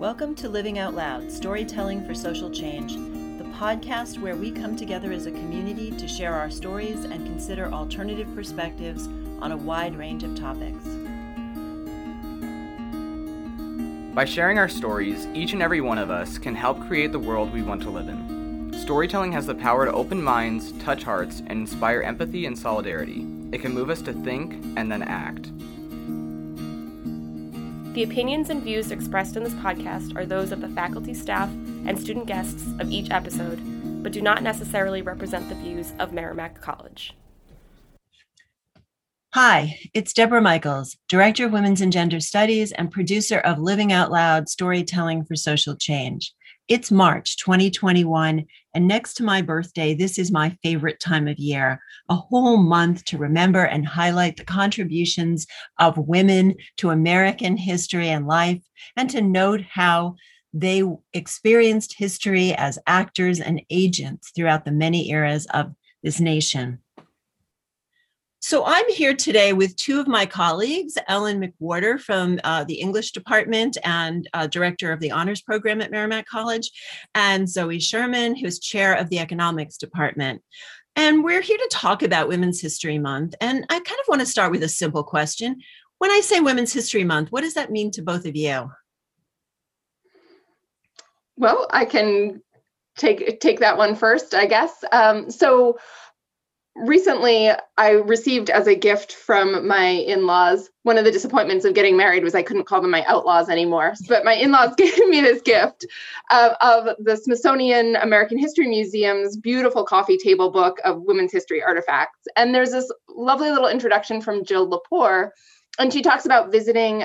Welcome to Living Out Loud, Storytelling for Social Change, the podcast where we come together as a community to share our stories and consider alternative perspectives on a wide range of topics. By sharing our stories, each and every one of us can help create the world we want to live in. Storytelling has the power to open minds, touch hearts, and inspire empathy and solidarity. It can move us to think and then act. The opinions and views expressed in this podcast are those of the faculty, staff, and student guests of each episode, but do not necessarily represent the views of Merrimack College. Hi, it's Deborah Michaels, Director of Women's and Gender Studies and producer of Living Out Loud, Storytelling for Social Change. It's March 2021, and next to my birthday, this is my favorite time of year, a whole month to remember and highlight the contributions of women to American history and life, and to note how they experienced history as actors and agents throughout the many eras of this nation. So I'm here today with two of my colleagues, Ellen McWhorter from the English department and director of the honors program at Merrimack College, and Zoe Sherman, who's chair of the economics department. And we're here to talk about Women's History Month. And I kind of want to start with a simple question. When I say Women's History Month, what does that mean to both of you? Well, I can take that one first, I guess. So recently, I received as a gift from my in-laws, one of the disappointments of getting married was I couldn't call them my outlaws anymore, but my in-laws gave me this gift of the Smithsonian American History Museum's beautiful coffee table book of women's history artifacts. And there's this lovely little introduction from Jill Lepore, and she talks about visiting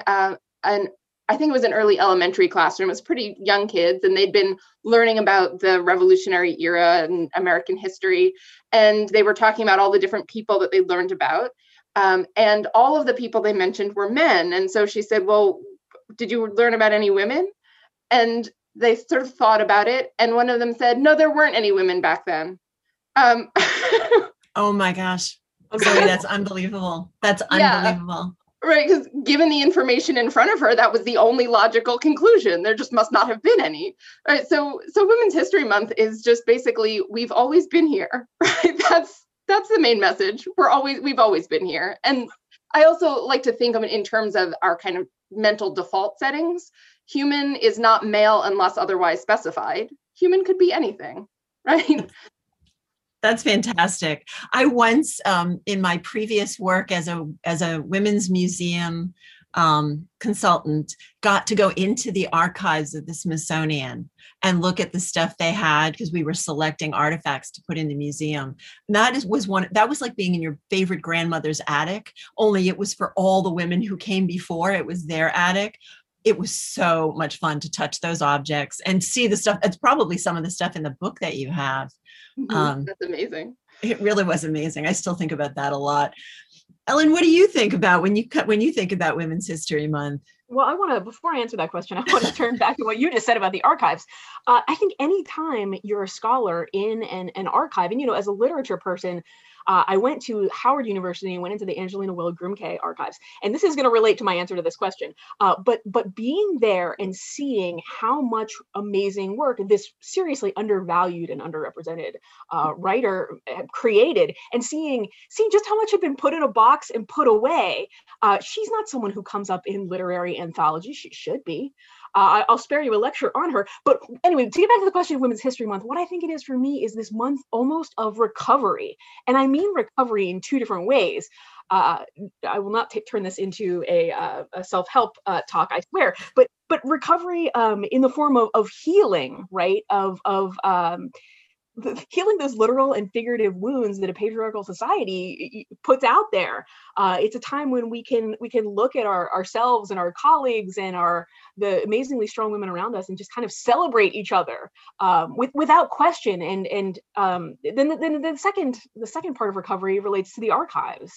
I think it was an early elementary classroom. It was pretty young kids, and they'd been learning about the Revolutionary era and American history. And they were talking about all the different people that they learned about. And all of the people they mentioned were men. And so she said, well, did you learn about any women? And they sort of thought about it. And one of them said, no, there weren't any women back then. Oh my gosh. Sorry, that's unbelievable. That's unbelievable. Yeah. Right, because given the information in front of her, that was the only logical conclusion. There just must not have been any. Right, so Women's History Month is just basically we've always been here. Right, that's the main message. We've always been here. And I also like to think of it in terms of our kind of mental default settings. Human is not male unless otherwise specified. Human could be anything. Right. That's fantastic. I once, in my previous work as a women's museum consultant, got to go into the archives of the Smithsonian and look at the stuff they had because we were selecting artifacts to put in the museum. And that was like being in your favorite grandmother's attic, only it was for all the women who came before. It was their attic. It was so much fun to touch those objects and see the stuff. It's probably some of the stuff in the book that you have. That's amazing. It really was amazing. I still think about that a lot. Ellen, what do you think about when you think about Women's History Month? Well, before I answer that question, I want to turn back to what you just said about the archives. I think anytime you're a scholar in an archive, and, as a literature person, I went to Howard University and went into the Angelina Weld Grimké archives. And this is going to relate to my answer to this question. But being there and seeing how much amazing work this seriously undervalued and underrepresented writer created, and seeing just how much had been put in a box and put away. She's not someone who comes up in literary anthology. She should be. I'll spare you a lecture on her. But anyway, to get back to the question of Women's History Month, what I think it is for me is this month almost of recovery. And I mean recovery in two different ways. I will not turn this into a self-help talk, I swear, but recovery in the form of healing, right? Of healing those literal and figurative wounds that a patriarchal society puts out there. It's a time when we can look at ourselves and our colleagues and the amazingly strong women around us and just kind of celebrate each other without question. And then the second part of recovery relates to the archives.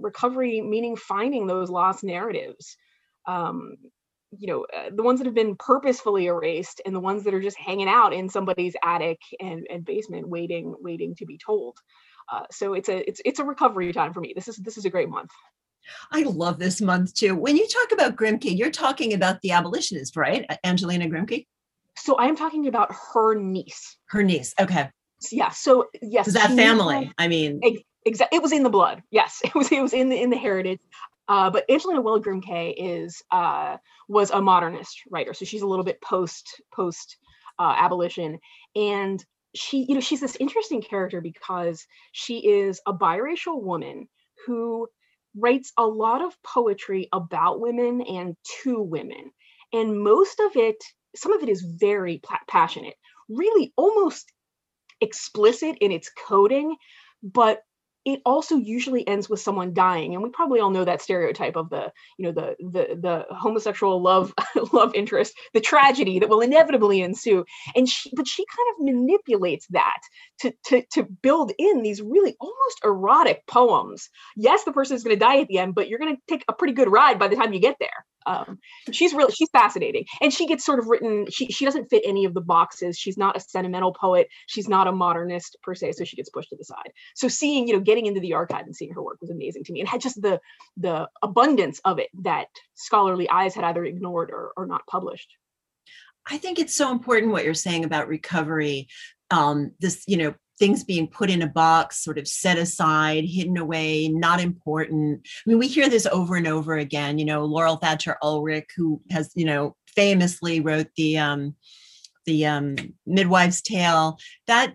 Recovery meaning finding those lost narratives. The ones that have been purposefully erased and the ones that are just hanging out in somebody's attic and basement waiting to be told. So it's a recovery time for me. This is a great month. I love this month too. When you talk about Grimké, you're talking about the abolitionist, right? Angelina Grimké? So I'm talking about her niece. Her niece. Okay. Yeah. So yes. So that family, I mean. It was in the blood. Yes. It was in the heritage. But Angelina Weld Grimké was a modernist writer. So she's a little bit post abolition. And she, you know, she's this interesting character because she is a biracial woman who writes a lot of poetry about women and to women. And most of it, some of it is very passionate, really almost explicit in its coding, but it also usually ends with someone dying. And we probably all know that stereotype of the homosexual love interest, the tragedy that will inevitably ensue. And she kind of manipulates that to build in these really almost erotic poems. Yes, the person is going to die at the end, but you're going to take a pretty good ride by the time you get there. She's fascinating, and she gets sort of written. She doesn't fit any of the boxes. She's not a sentimental poet. She's not a modernist per se. So she gets pushed to the side. So getting into the archive and seeing her work was amazing to me, and had just the abundance of it that scholarly eyes had either ignored or not published. I think it's so important what you're saying about recovery. Things being put in a box, sort of set aside, hidden away, not important. I mean, we hear this over and over again, Laurel Thatcher Ulrich, who has, famously wrote the Midwife's Tale. That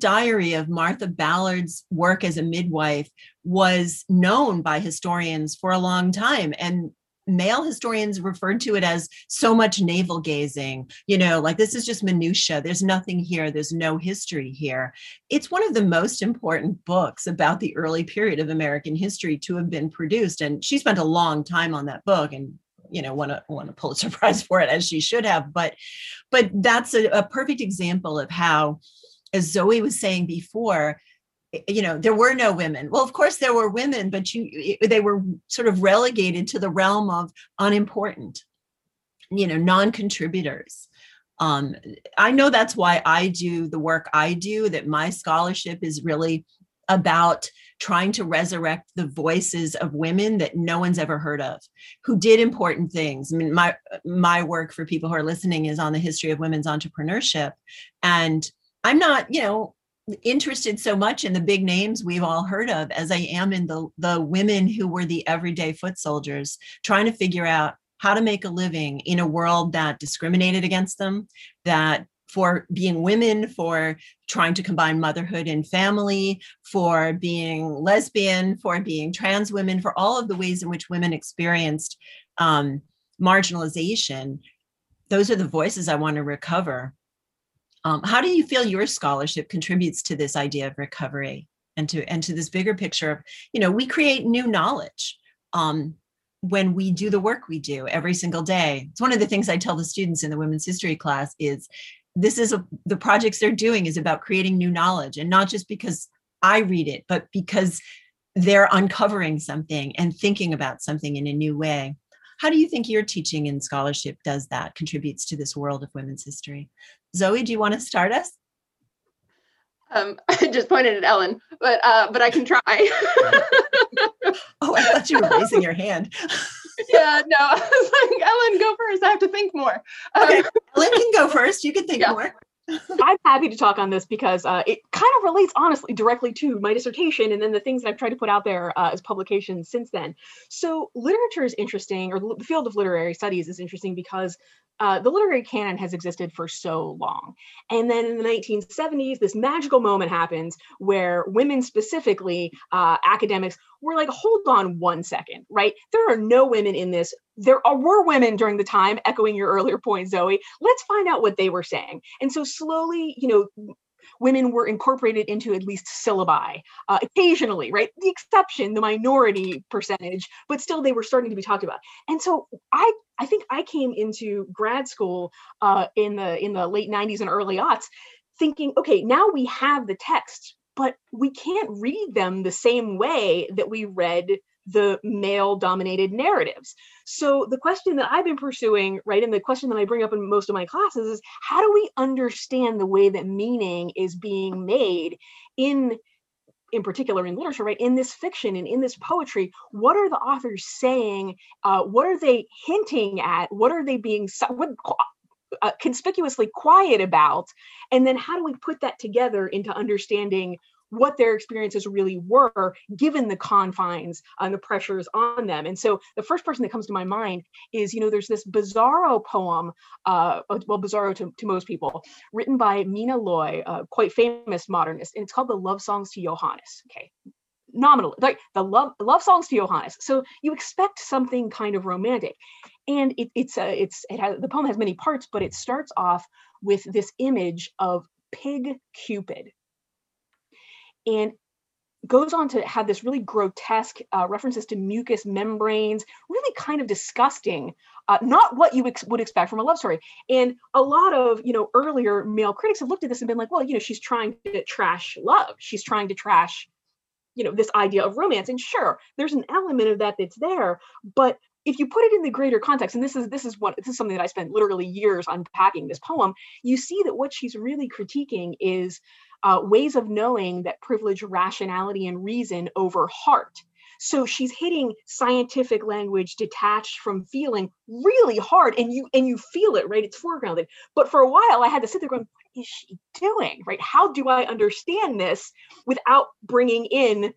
diary of Martha Ballard's work as a midwife was known by historians for a long time. And male historians referred to it as so much navel gazing, like this is just minutia. There's nothing here. There's no history here. It's one of the most important books about the early period of American history to have been produced. And she spent a long time on that book and, won a Pulitzer Prize for it, as she should have. But that's a perfect example of how, as Zoe was saying before, there were no women. Well, of course there were women, but they were sort of relegated to the realm of unimportant, non-contributors. I know that's why I do the work I do, that my scholarship is really about trying to resurrect the voices of women that no one's ever heard of, who did important things. I mean, my work, for people who are listening, is on the history of women's entrepreneurship. And I'm not, interested so much in the big names we've all heard of as I am in the women who were the everyday foot soldiers, trying to figure out how to make a living in a world that discriminated against them, that for being women, for trying to combine motherhood and family, for being lesbian, for being trans women, for all of the ways in which women experienced marginalization. Those are the voices I want to recover. How do you feel your scholarship contributes to this idea of recovery and to this bigger picture of, we create new knowledge when we do the work we do every single day? It's one of the things I tell the students in the women's history class is the projects they're doing is about creating new knowledge, and not just because I read it, but because they're uncovering something and thinking about something in a new way. How do you think your teaching and scholarship does that, contributes to this world of women's history? Zoe, do you want to start us? I just pointed at Ellen, but I can try. Oh, I thought you were raising your hand. Yeah, no, I was like, Ellen, go first. I have to think more. Okay. Ellen can go first. You can think more. I'm happy to talk on this because it kind of relates, honestly, directly to my dissertation and then the things that I've tried to put out there as publications since then. So literature is interesting, or the field of literary studies is interesting because the literary canon has existed for so long. And then in the 1970s, this magical moment happens where women, specifically academics, were like, hold on one second, right? There are no women in this. There were women during the time, echoing your earlier point, Zoe. Let's find out what they were saying. And so slowly, women were incorporated into at least syllabi occasionally, right? The exception, the minority percentage, but still they were starting to be talked about. And so I think I came into grad school in the late 90s and early aughts thinking, okay, now we have the texts, but we can't read them the same way that we read the male-dominated narratives. So the question that I've been pursuing, right, and the question that I bring up in most of my classes is, how do we understand the way that meaning is being made in in particular in literature, right, in this fiction and in this poetry, what are the authors saying? What are they hinting at? What are they being conspicuously quiet about? And then how do we put that together into understanding what their experiences really were, given the confines and the pressures on them? And so the first person that comes to my mind is, you know, there's this bizarro poem, well, bizarro to most people, written by Mina Loy, a quite famous modernist, and it's called The Love Songs to Johannes. Okay, nominal, like the love songs to Johannes. So you expect something kind of romantic. And the poem has many parts, but it starts off with this image of Pig Cupid, and goes on to have this really grotesque references to mucous membranes, really kind of disgusting, not what you would expect from a love story. And a lot of, you know, earlier male critics have looked at this and been like, well, you know, she's trying to trash love. She's trying to trash, you know, this idea of romance. And sure, there's an element of that that's there, but if you put it in the greater context, and this is something that I spent literally years unpacking this poem, you see that what she's really critiquing is ways of knowing that privilege rationality and reason over heart. So she's hitting scientific language detached from feeling really hard, and you feel it, right? It's foregrounded. But for a while I had to sit there going, what is she doing, right? How do I understand this without bringing in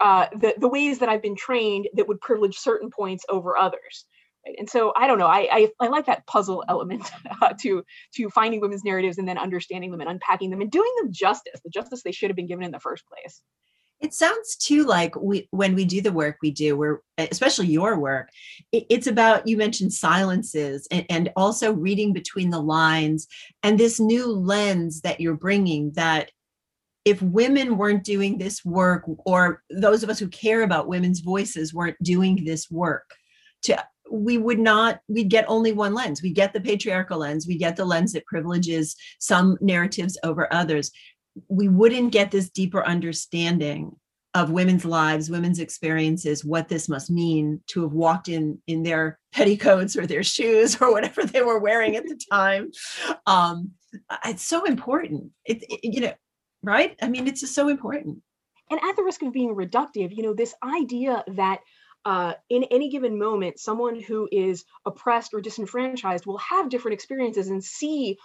the ways that I've been trained that would privilege certain points over others, right? And so I don't know. I like that puzzle element to finding women's narratives and then understanding them and unpacking them and doing them justice—the justice they should have been given in the first place. It sounds too like when we do the work we do, especially your work, it's about, you mentioned silences and also reading between the lines and this new lens that you're bringing that. If women weren't doing this work, or those of us who care about women's voices weren't doing this work, we'd get only one lens. We get the patriarchal lens. We get the lens that privileges some narratives over others. We wouldn't get this deeper understanding of women's lives, women's experiences, what this must mean to have walked in their petticoats or their shoes or whatever they were wearing at the time. It's so important. Right? I mean, it's just so important. And at the risk of being reductive, you know, this idea that in any given moment, someone who is oppressed or disenfranchised will have different experiences and see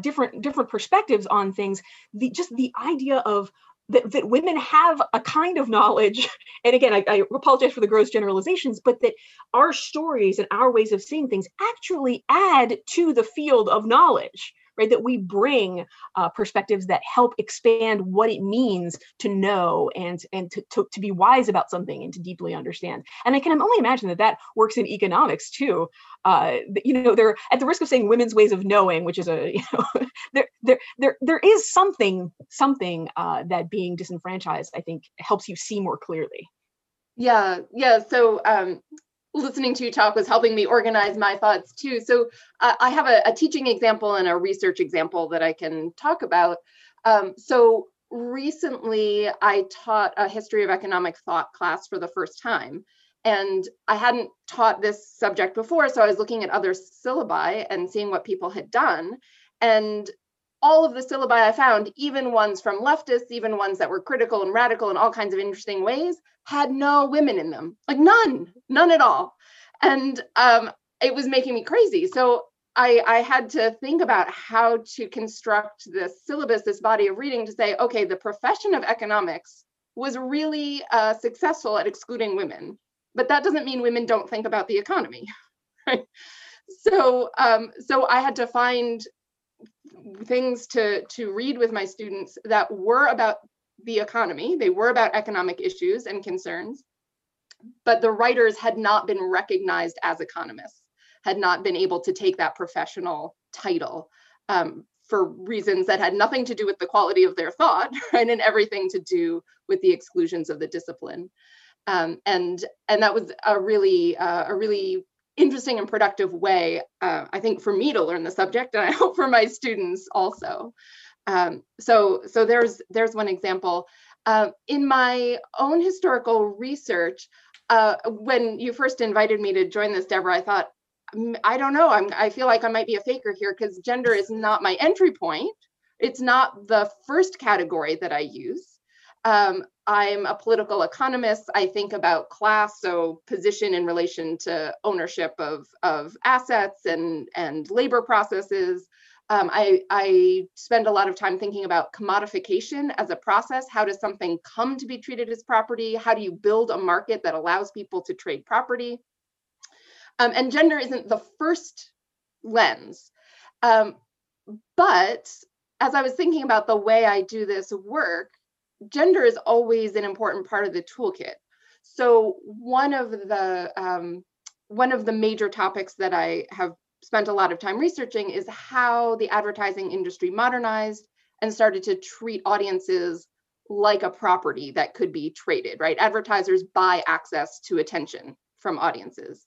different perspectives on things. The idea of that women have a kind of knowledge, and again, I apologize for the gross generalizations, but that our stories and our ways of seeing things actually add to the field of knowledge. Right, that we bring perspectives that help expand what it means to know and to be wise about something and to deeply understand. And I can only imagine that works in economics too. You know, they're at the risk of saying women's ways of knowing, which is there is something that being disenfranchised, I think, helps you see more clearly. Yeah. So. Listening to you talk was helping me organize my thoughts too. So I have a teaching example and a research example that I can talk about. So recently I taught a history of economic thought class for the first time. And I hadn't taught this subject before. So I was looking at other syllabi and seeing what people had done. And all of the syllabi I found, even ones from leftists, even ones that were critical and radical in all kinds of interesting ways, had no women in them, like none at all. And it was making me crazy. So I had to think about how to construct this syllabus, this body of reading to say, okay, the profession of economics was really successful at excluding women, but that doesn't mean women don't think about the economy, right? So I had to find things to read with my students that were about the economy. They were about economic issues and concerns, but the writers had not been recognized as economists, had not been able to take that professional title for reasons that had nothing to do with the quality of their thought, right, and everything to do with the exclusions of the discipline. And that was a really interesting and productive way, I think, for me to learn the subject, and I hope for my students also. So there's one example. In my own historical research, when you first invited me to join this, Deborah, I thought, I don't know, I feel like I might be a faker here because gender is not my entry point. It's not the first category that I use. I'm a political economist. I think about class, so position in relation to ownership of assets and labor processes. I spend a lot of time thinking about commodification as a process. How does something come to be treated as property? How do you build a market that allows people to trade property? And gender isn't the first lens. But as I was thinking about the way I do this work, gender is always an important part of the toolkit. So one of the major topics that I have spent a lot of time researching is how the advertising industry modernized and started to treat audiences like a property that could be traded, right? Advertisers buy access to attention from audiences.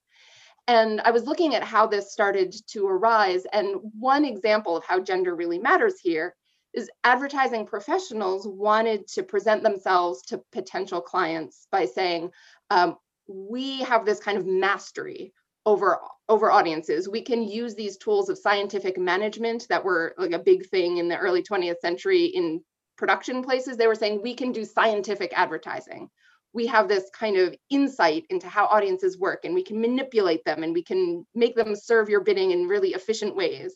And I was looking at how this started to arise. And one example of how gender really matters here is advertising professionals wanted to present themselves to potential clients by saying, we have this kind of mastery over audiences. We can use these tools of scientific management that were like a big thing in the early 20th century in production places. They were saying, we can do scientific advertising. We have this kind of insight into how audiences work, and we can manipulate them, and we can make them serve your bidding in really efficient ways.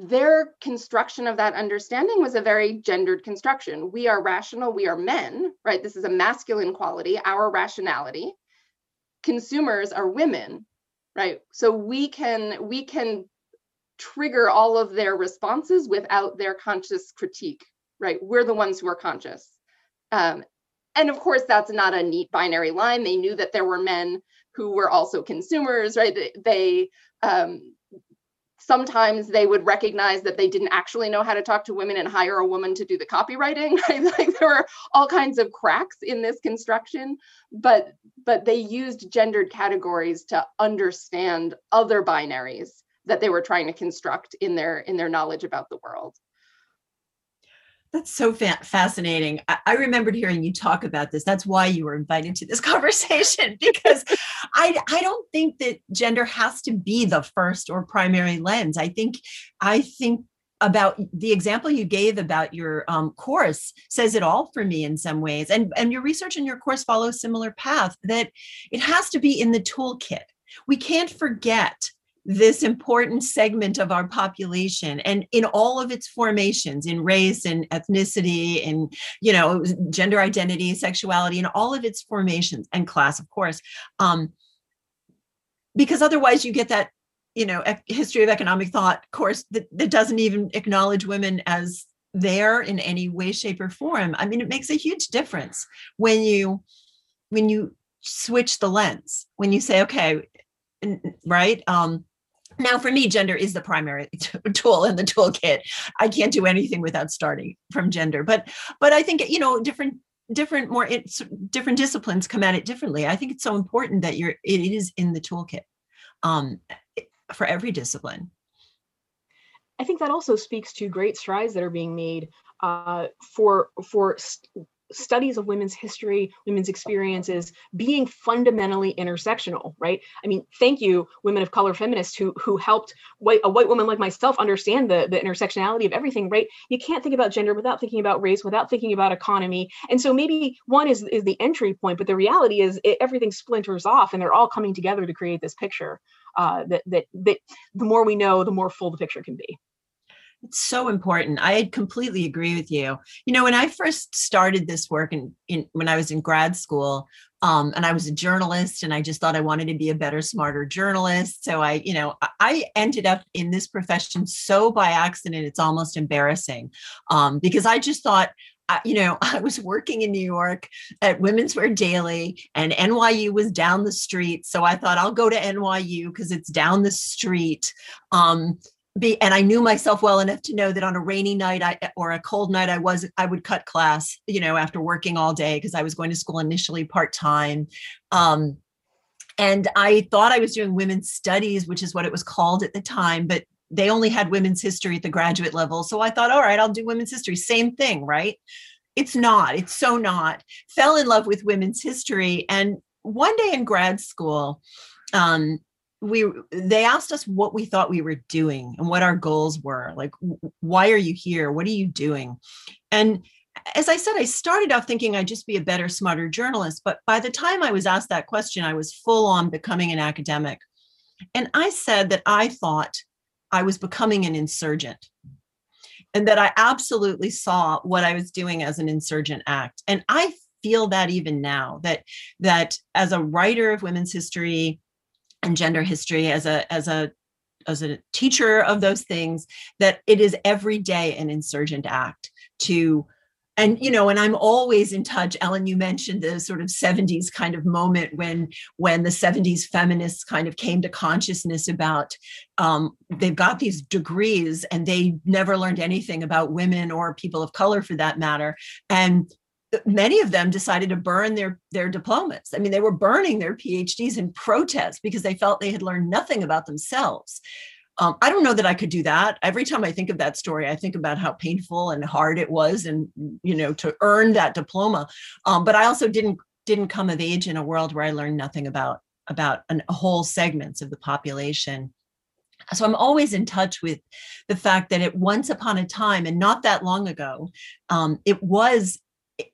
Their construction of that understanding was a very gendered construction. We are rational, we are men, right? This is a masculine quality, our rationality. Consumers are women, right? So we can trigger all of their responses without their conscious critique, right? We're the ones who are conscious. And of course, that's not a neat binary line. They knew that there were men who were also consumers, right? Sometimes they would recognize that they didn't actually know how to talk to women and hire a woman to do the copywriting, right? Like there were all kinds of cracks in this construction, but they used gendered categories to understand other binaries that they were trying to construct in their knowledge about the world. That's so fascinating. I remembered hearing you talk about this. That's why you were invited to this conversation, because I don't think that gender has to be the first or primary lens. I think about the example you gave about your course says it all for me in some ways. And your research and your course follow a similar path, that it has to be in the toolkit. We can't forget this important segment of our population, and in all of its formations, in race and ethnicity and, you know, gender identity, sexuality, in all of its formations, and class, of course, because otherwise you get that, you know, history of economic thought course that doesn't even acknowledge women as there in any way, shape, or form. I mean, it makes a huge difference when you switch the lens, when you say, okay, right? Now, for me, gender is the primary tool in the toolkit. I can't do anything without starting from gender. But I think, you know, different disciplines come at it differently. I think it's so important that it is in the toolkit for every discipline. I think that also speaks to great strides that are being made for studies of women's history, women's experiences being fundamentally intersectional, right? I mean, thank you, women of color feminists who helped a white woman like myself understand the intersectionality of everything, right? You can't think about gender without thinking about race, without thinking about economy. And so maybe one is the entry point, but the reality is everything splinters off and they're all coming together to create this picture that the more we know, the more full the picture can be. It's so important. I completely agree with you. You know, when I first started this work when I was in grad school, and I was a journalist and I just thought I wanted to be a better, smarter journalist. So I ended up in this profession so by accident, it's almost embarrassing, because I just thought, you know, I was working in New York at Women's Wear Daily and NYU was down the street. So I thought I'll go to NYU because it's down the street. And I knew myself well enough to know that on a rainy night or a cold night, I would cut class, you know, after working all day because I was going to school initially part-time. And I thought I was doing women's studies, which is what it was called at the time, but they only had women's history at the graduate level. So I thought, all right, I'll do women's history. Same thing, right? It's not. It's so not. Fell in love with women's history. And one day in grad school, they asked us what we thought we were doing and what our goals were. Like, why are you here? What are you doing? And as I said, I started out thinking I'd just be a better, smarter journalist. But by the time I was asked that question, I was full on becoming an academic. And I said that I thought I was becoming an insurgent, and that I absolutely saw what I was doing as an insurgent act. And I feel that even now, that as a writer of women's history and gender history, as a teacher of those things, that it is every day an insurgent act to. And, you know, and I'm always in touch. Ellen, you mentioned the sort of 70s kind of moment when the 70s feminists kind of came to consciousness about they've got these degrees and they never learned anything about women or people of color for that matter. And many of them decided to burn their diplomas. I mean, they were burning their PhDs in protest because they felt they had learned nothing about themselves. I don't know that I could do that. Every time I think of that story, I think about how painful and hard it was, and you know, to earn that diploma. But I also didn't come of age in a world where I learned nothing about whole segments of the population. So I'm always in touch with the fact that at once upon a time, and not that long ago, it was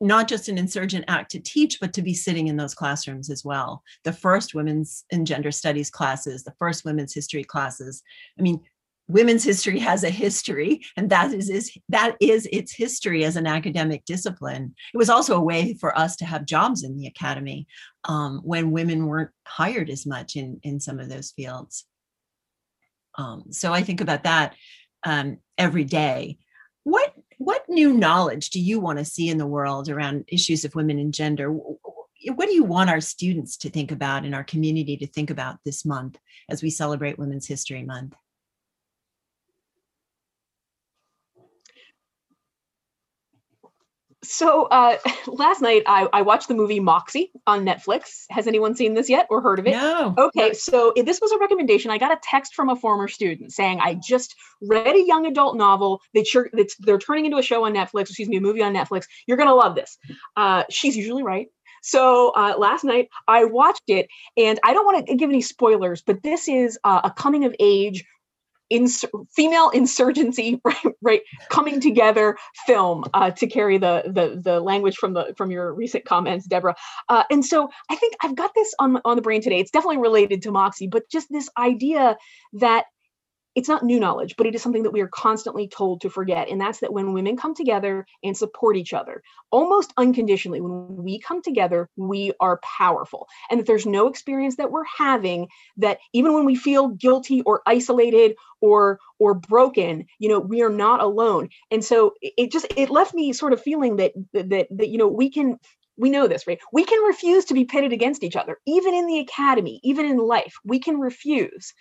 not just an insurgent act to teach, but to be sitting in those classrooms as well. The first women's and gender studies classes, the first women's history classes. I mean, women's history has a history, and that is its history as an academic discipline. It was also a way for us to have jobs in the academy when women weren't hired as much in some of those fields. So I think about that every day. What new knowledge do you want to see in the world around issues of women and gender? What do you want our students to think about and our community to think about this month as we celebrate Women's History Month? So last night I watched the movie Moxie on Netflix. Has anyone seen this yet or heard of it? No. Okay, so this was a recommendation. I got a text from a former student saying, I just read a young adult novel that they're turning into a show on Netflix, a movie on Netflix. You're going to love this. She's usually right. So last night I watched it, and I don't want to give any spoilers, but this is a coming of age female insurgency, right? Coming together film to carry the language from your recent comments, Deborah. And so I think I've got this on the brain today. It's definitely related to Moxie, but just this idea that it's not new knowledge, but it is something that we are constantly told to forget. And that's that when women come together and support each other, almost unconditionally, when we come together, we are powerful. And that there's no experience that we're having that even when we feel guilty or isolated or broken, you know, we are not alone. And so it left me sort of feeling that you know, we know this, right? We can refuse to be pitted against each other, even in the academy, even in life. We can refuse.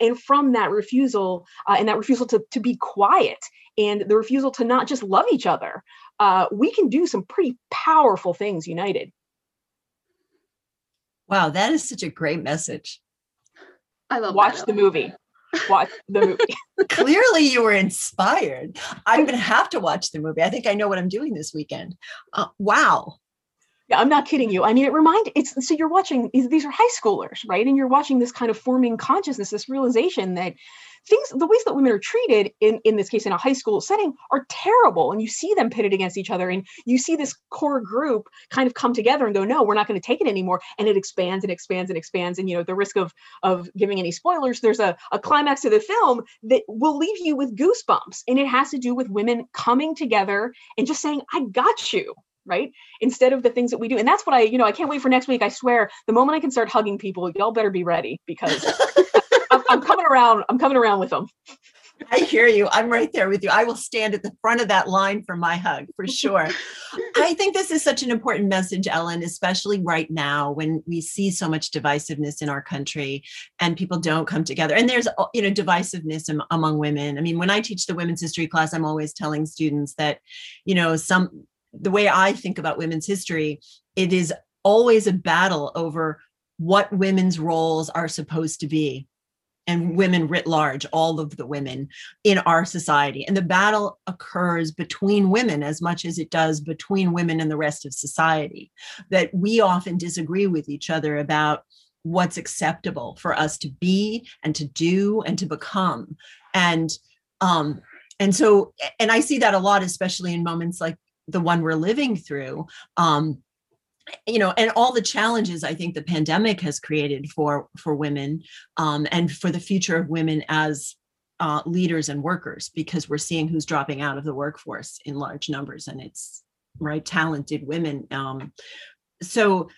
And from that refusal, to be quiet and the refusal to not just love each other, we can do some pretty powerful things united. Wow, that is such a great message. I love the movie. Watch the movie. Clearly you were inspired. I'm going to have to watch the movie. I think I know what I'm doing this weekend. Wow. Yeah, I'm not kidding you. I mean, so you're watching, these are high schoolers, right? And you're watching this kind of forming consciousness, this realization that the ways that women are treated in this case, in a high school setting are terrible. And you see them pitted against each other, and you see this core group kind of come together and go, no, we're not going to take it anymore. And it expands and expands and expands. And, you know, the risk of giving any spoilers, there's a climax to the film that will leave you with goosebumps. And it has to do with women coming together and just saying, I got you. Right? Instead of the things that we do. And that's what I can't wait for next week. I swear, the moment I can start hugging people, y'all better be ready, because I'm coming around with them. I hear you. I'm right there with you. I will stand at the front of that line for my hug, for sure. I think this is such an important message, Ellen, especially right now when we see so much divisiveness in our country and people don't come together. And there's, you know, divisiveness among women. I mean, when I teach the women's history class, I'm always telling students that, you know, the way I think about women's history, it is always a battle over what women's roles are supposed to be, and women writ large, all of the women in our society. And the battle occurs between women as much as it does between women and the rest of society, that we often disagree with each other about what's acceptable for us to be and to do and to become. And so, and I see that a lot, especially in moments like the one we're living through, you know, and all the challenges I think the pandemic has created for women, and for the future of women as leaders and workers, because we're seeing who's dropping out of the workforce in large numbers, and it's talented women. So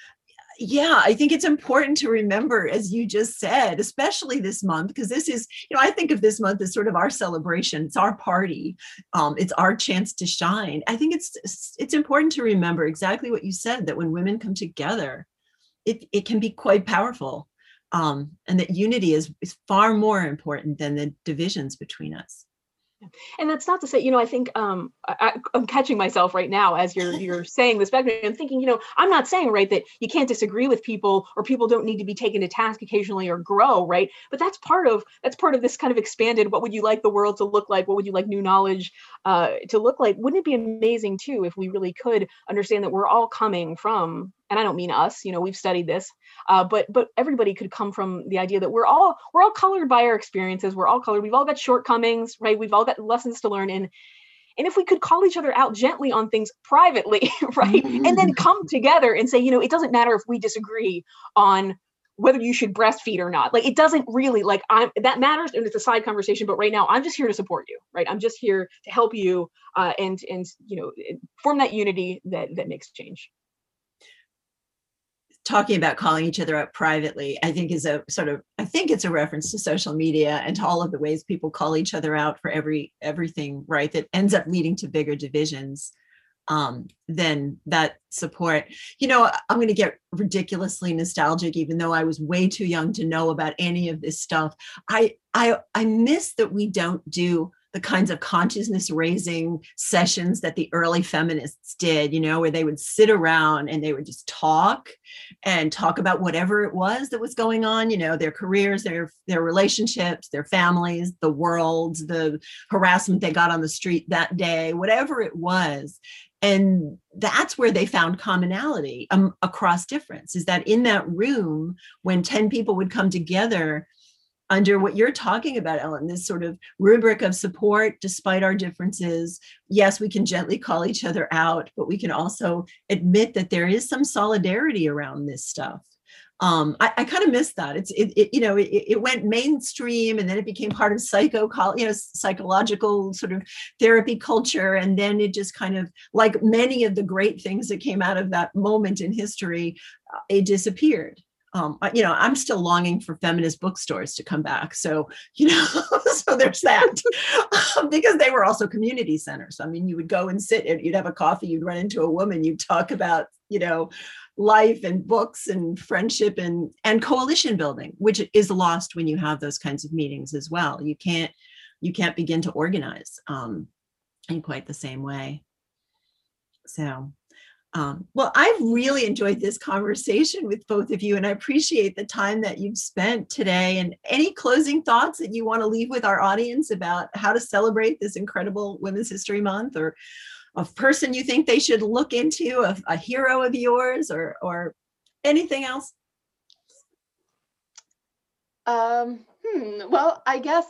yeah, I think it's important to remember, as you just said, especially this month, because this is, you know, I think of this month as sort of our celebration. It's our party. It's our chance to shine. I think it's important to remember exactly what you said, that when women come together, it can be quite powerful, and that unity is far more important than the divisions between us. And that's not to say, you know, I think I'm catching myself right now as you're saying this back, and thinking, you know, I'm not saying, right, that you can't disagree with people or people don't need to be taken to task occasionally or grow, right? But that's part of this kind of expanded, what would you like the world to look like? What would you like new knowledge to look like? Wouldn't it be amazing too, if we really could understand that we're all coming from, and I don't mean us, you know, we've studied this, but everybody could come from the idea that we're all colored by our experiences. We're all colored. We've all got shortcomings, right? We've all got lessons to learn. And if we could call each other out gently on things privately, right? And then come together and say, you know, it doesn't matter if we disagree on whether you should breastfeed or not. Like, it doesn't really, like, that matters, and it's a side conversation, but right now I'm just here to support you, right? I'm just here to help you and you know, form that unity that makes change. Talking about calling each other out privately, I think is it's a reference to social media and to all of the ways people call each other out for everything, right? That ends up leading to bigger divisions than that support. You know, I'm going to get ridiculously nostalgic, even though I was way too young to know about any of this stuff. I miss that we don't do the kinds of consciousness raising sessions that the early feminists did, you know, where they would sit around and they would just talk about whatever it was that was going on, you know, their careers, their relationships, their families, the world, the harassment they got on the street that day, whatever it was. And that's where they found commonality across difference, is that in that room, when 10 people would come together under what you're talking about, Ellen, this sort of rubric of support, despite our differences. Yes, we can gently call each other out, but we can also admit that there is some solidarity around this stuff. I kind of miss that. It went mainstream, and then it became part of psychological sort of therapy culture. And then it just kind of, like many of the great things that came out of that moment in history, it disappeared. You know, I'm still longing for feminist bookstores to come back. So, you know, so there's that, because they were also community centers. I mean, you would go and sit and you'd have a coffee, you'd run into a woman, you'd talk about, you know, life and books and friendship and coalition building, which is lost when you have those kinds of meetings as well. You can't begin to organize in quite the same way. So. Well, I've really enjoyed this conversation with both of you, and I appreciate the time that you've spent today. And any closing thoughts that you want to leave with our audience about how to celebrate this incredible Women's History Month, or a person you think they should look into, a hero of yours, or anything else? Well, I guess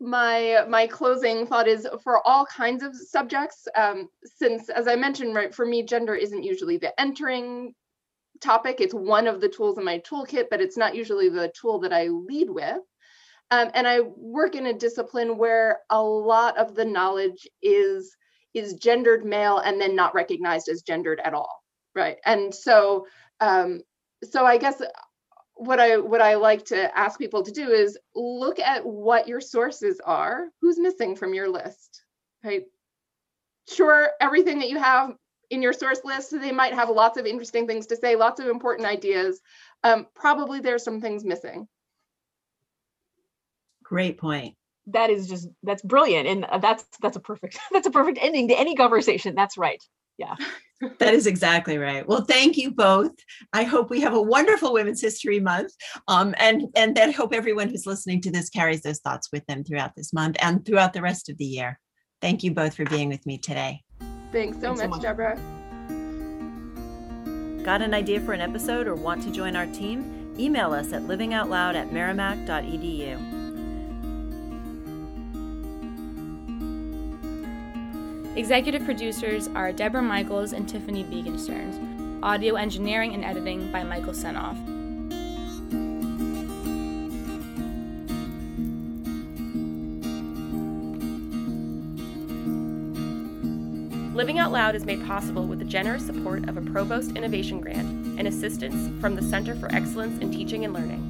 my closing thought is for all kinds of subjects, since, as I mentioned, right, for me, gender isn't usually the entering topic. It's one of the tools in my toolkit, but it's not usually the tool that I lead with. And I work in a discipline where a lot of the knowledge is gendered male and then not recognized as gendered at all, right? And so, so I guess what I like to ask people to do is look at what your sources are, who's missing from your list, right? Sure, everything that you have in your source list, they might have lots of interesting things to say, lots of important ideas. Probably there's some things missing. Great point. That's brilliant. And that's a perfect ending to any conversation. That's right. Yeah. That is exactly right. Well, thank you both. I hope we have a wonderful Women's History Month. And then hope everyone who's listening to this carries those thoughts with them throughout this month and throughout the rest of the year. Thank you both for being with me today. Thanks so much, Deborah. Got an idea for an episode or want to join our team? Email us at livingoutloud@merrimack.edu. Executive producers are Deborah Michaels and Tiffany Began Stearns. Audio engineering and editing by Michael Senoff. Living Out Loud is made possible with the generous support of a Provost Innovation Grant and assistance from the Center for Excellence in Teaching and Learning.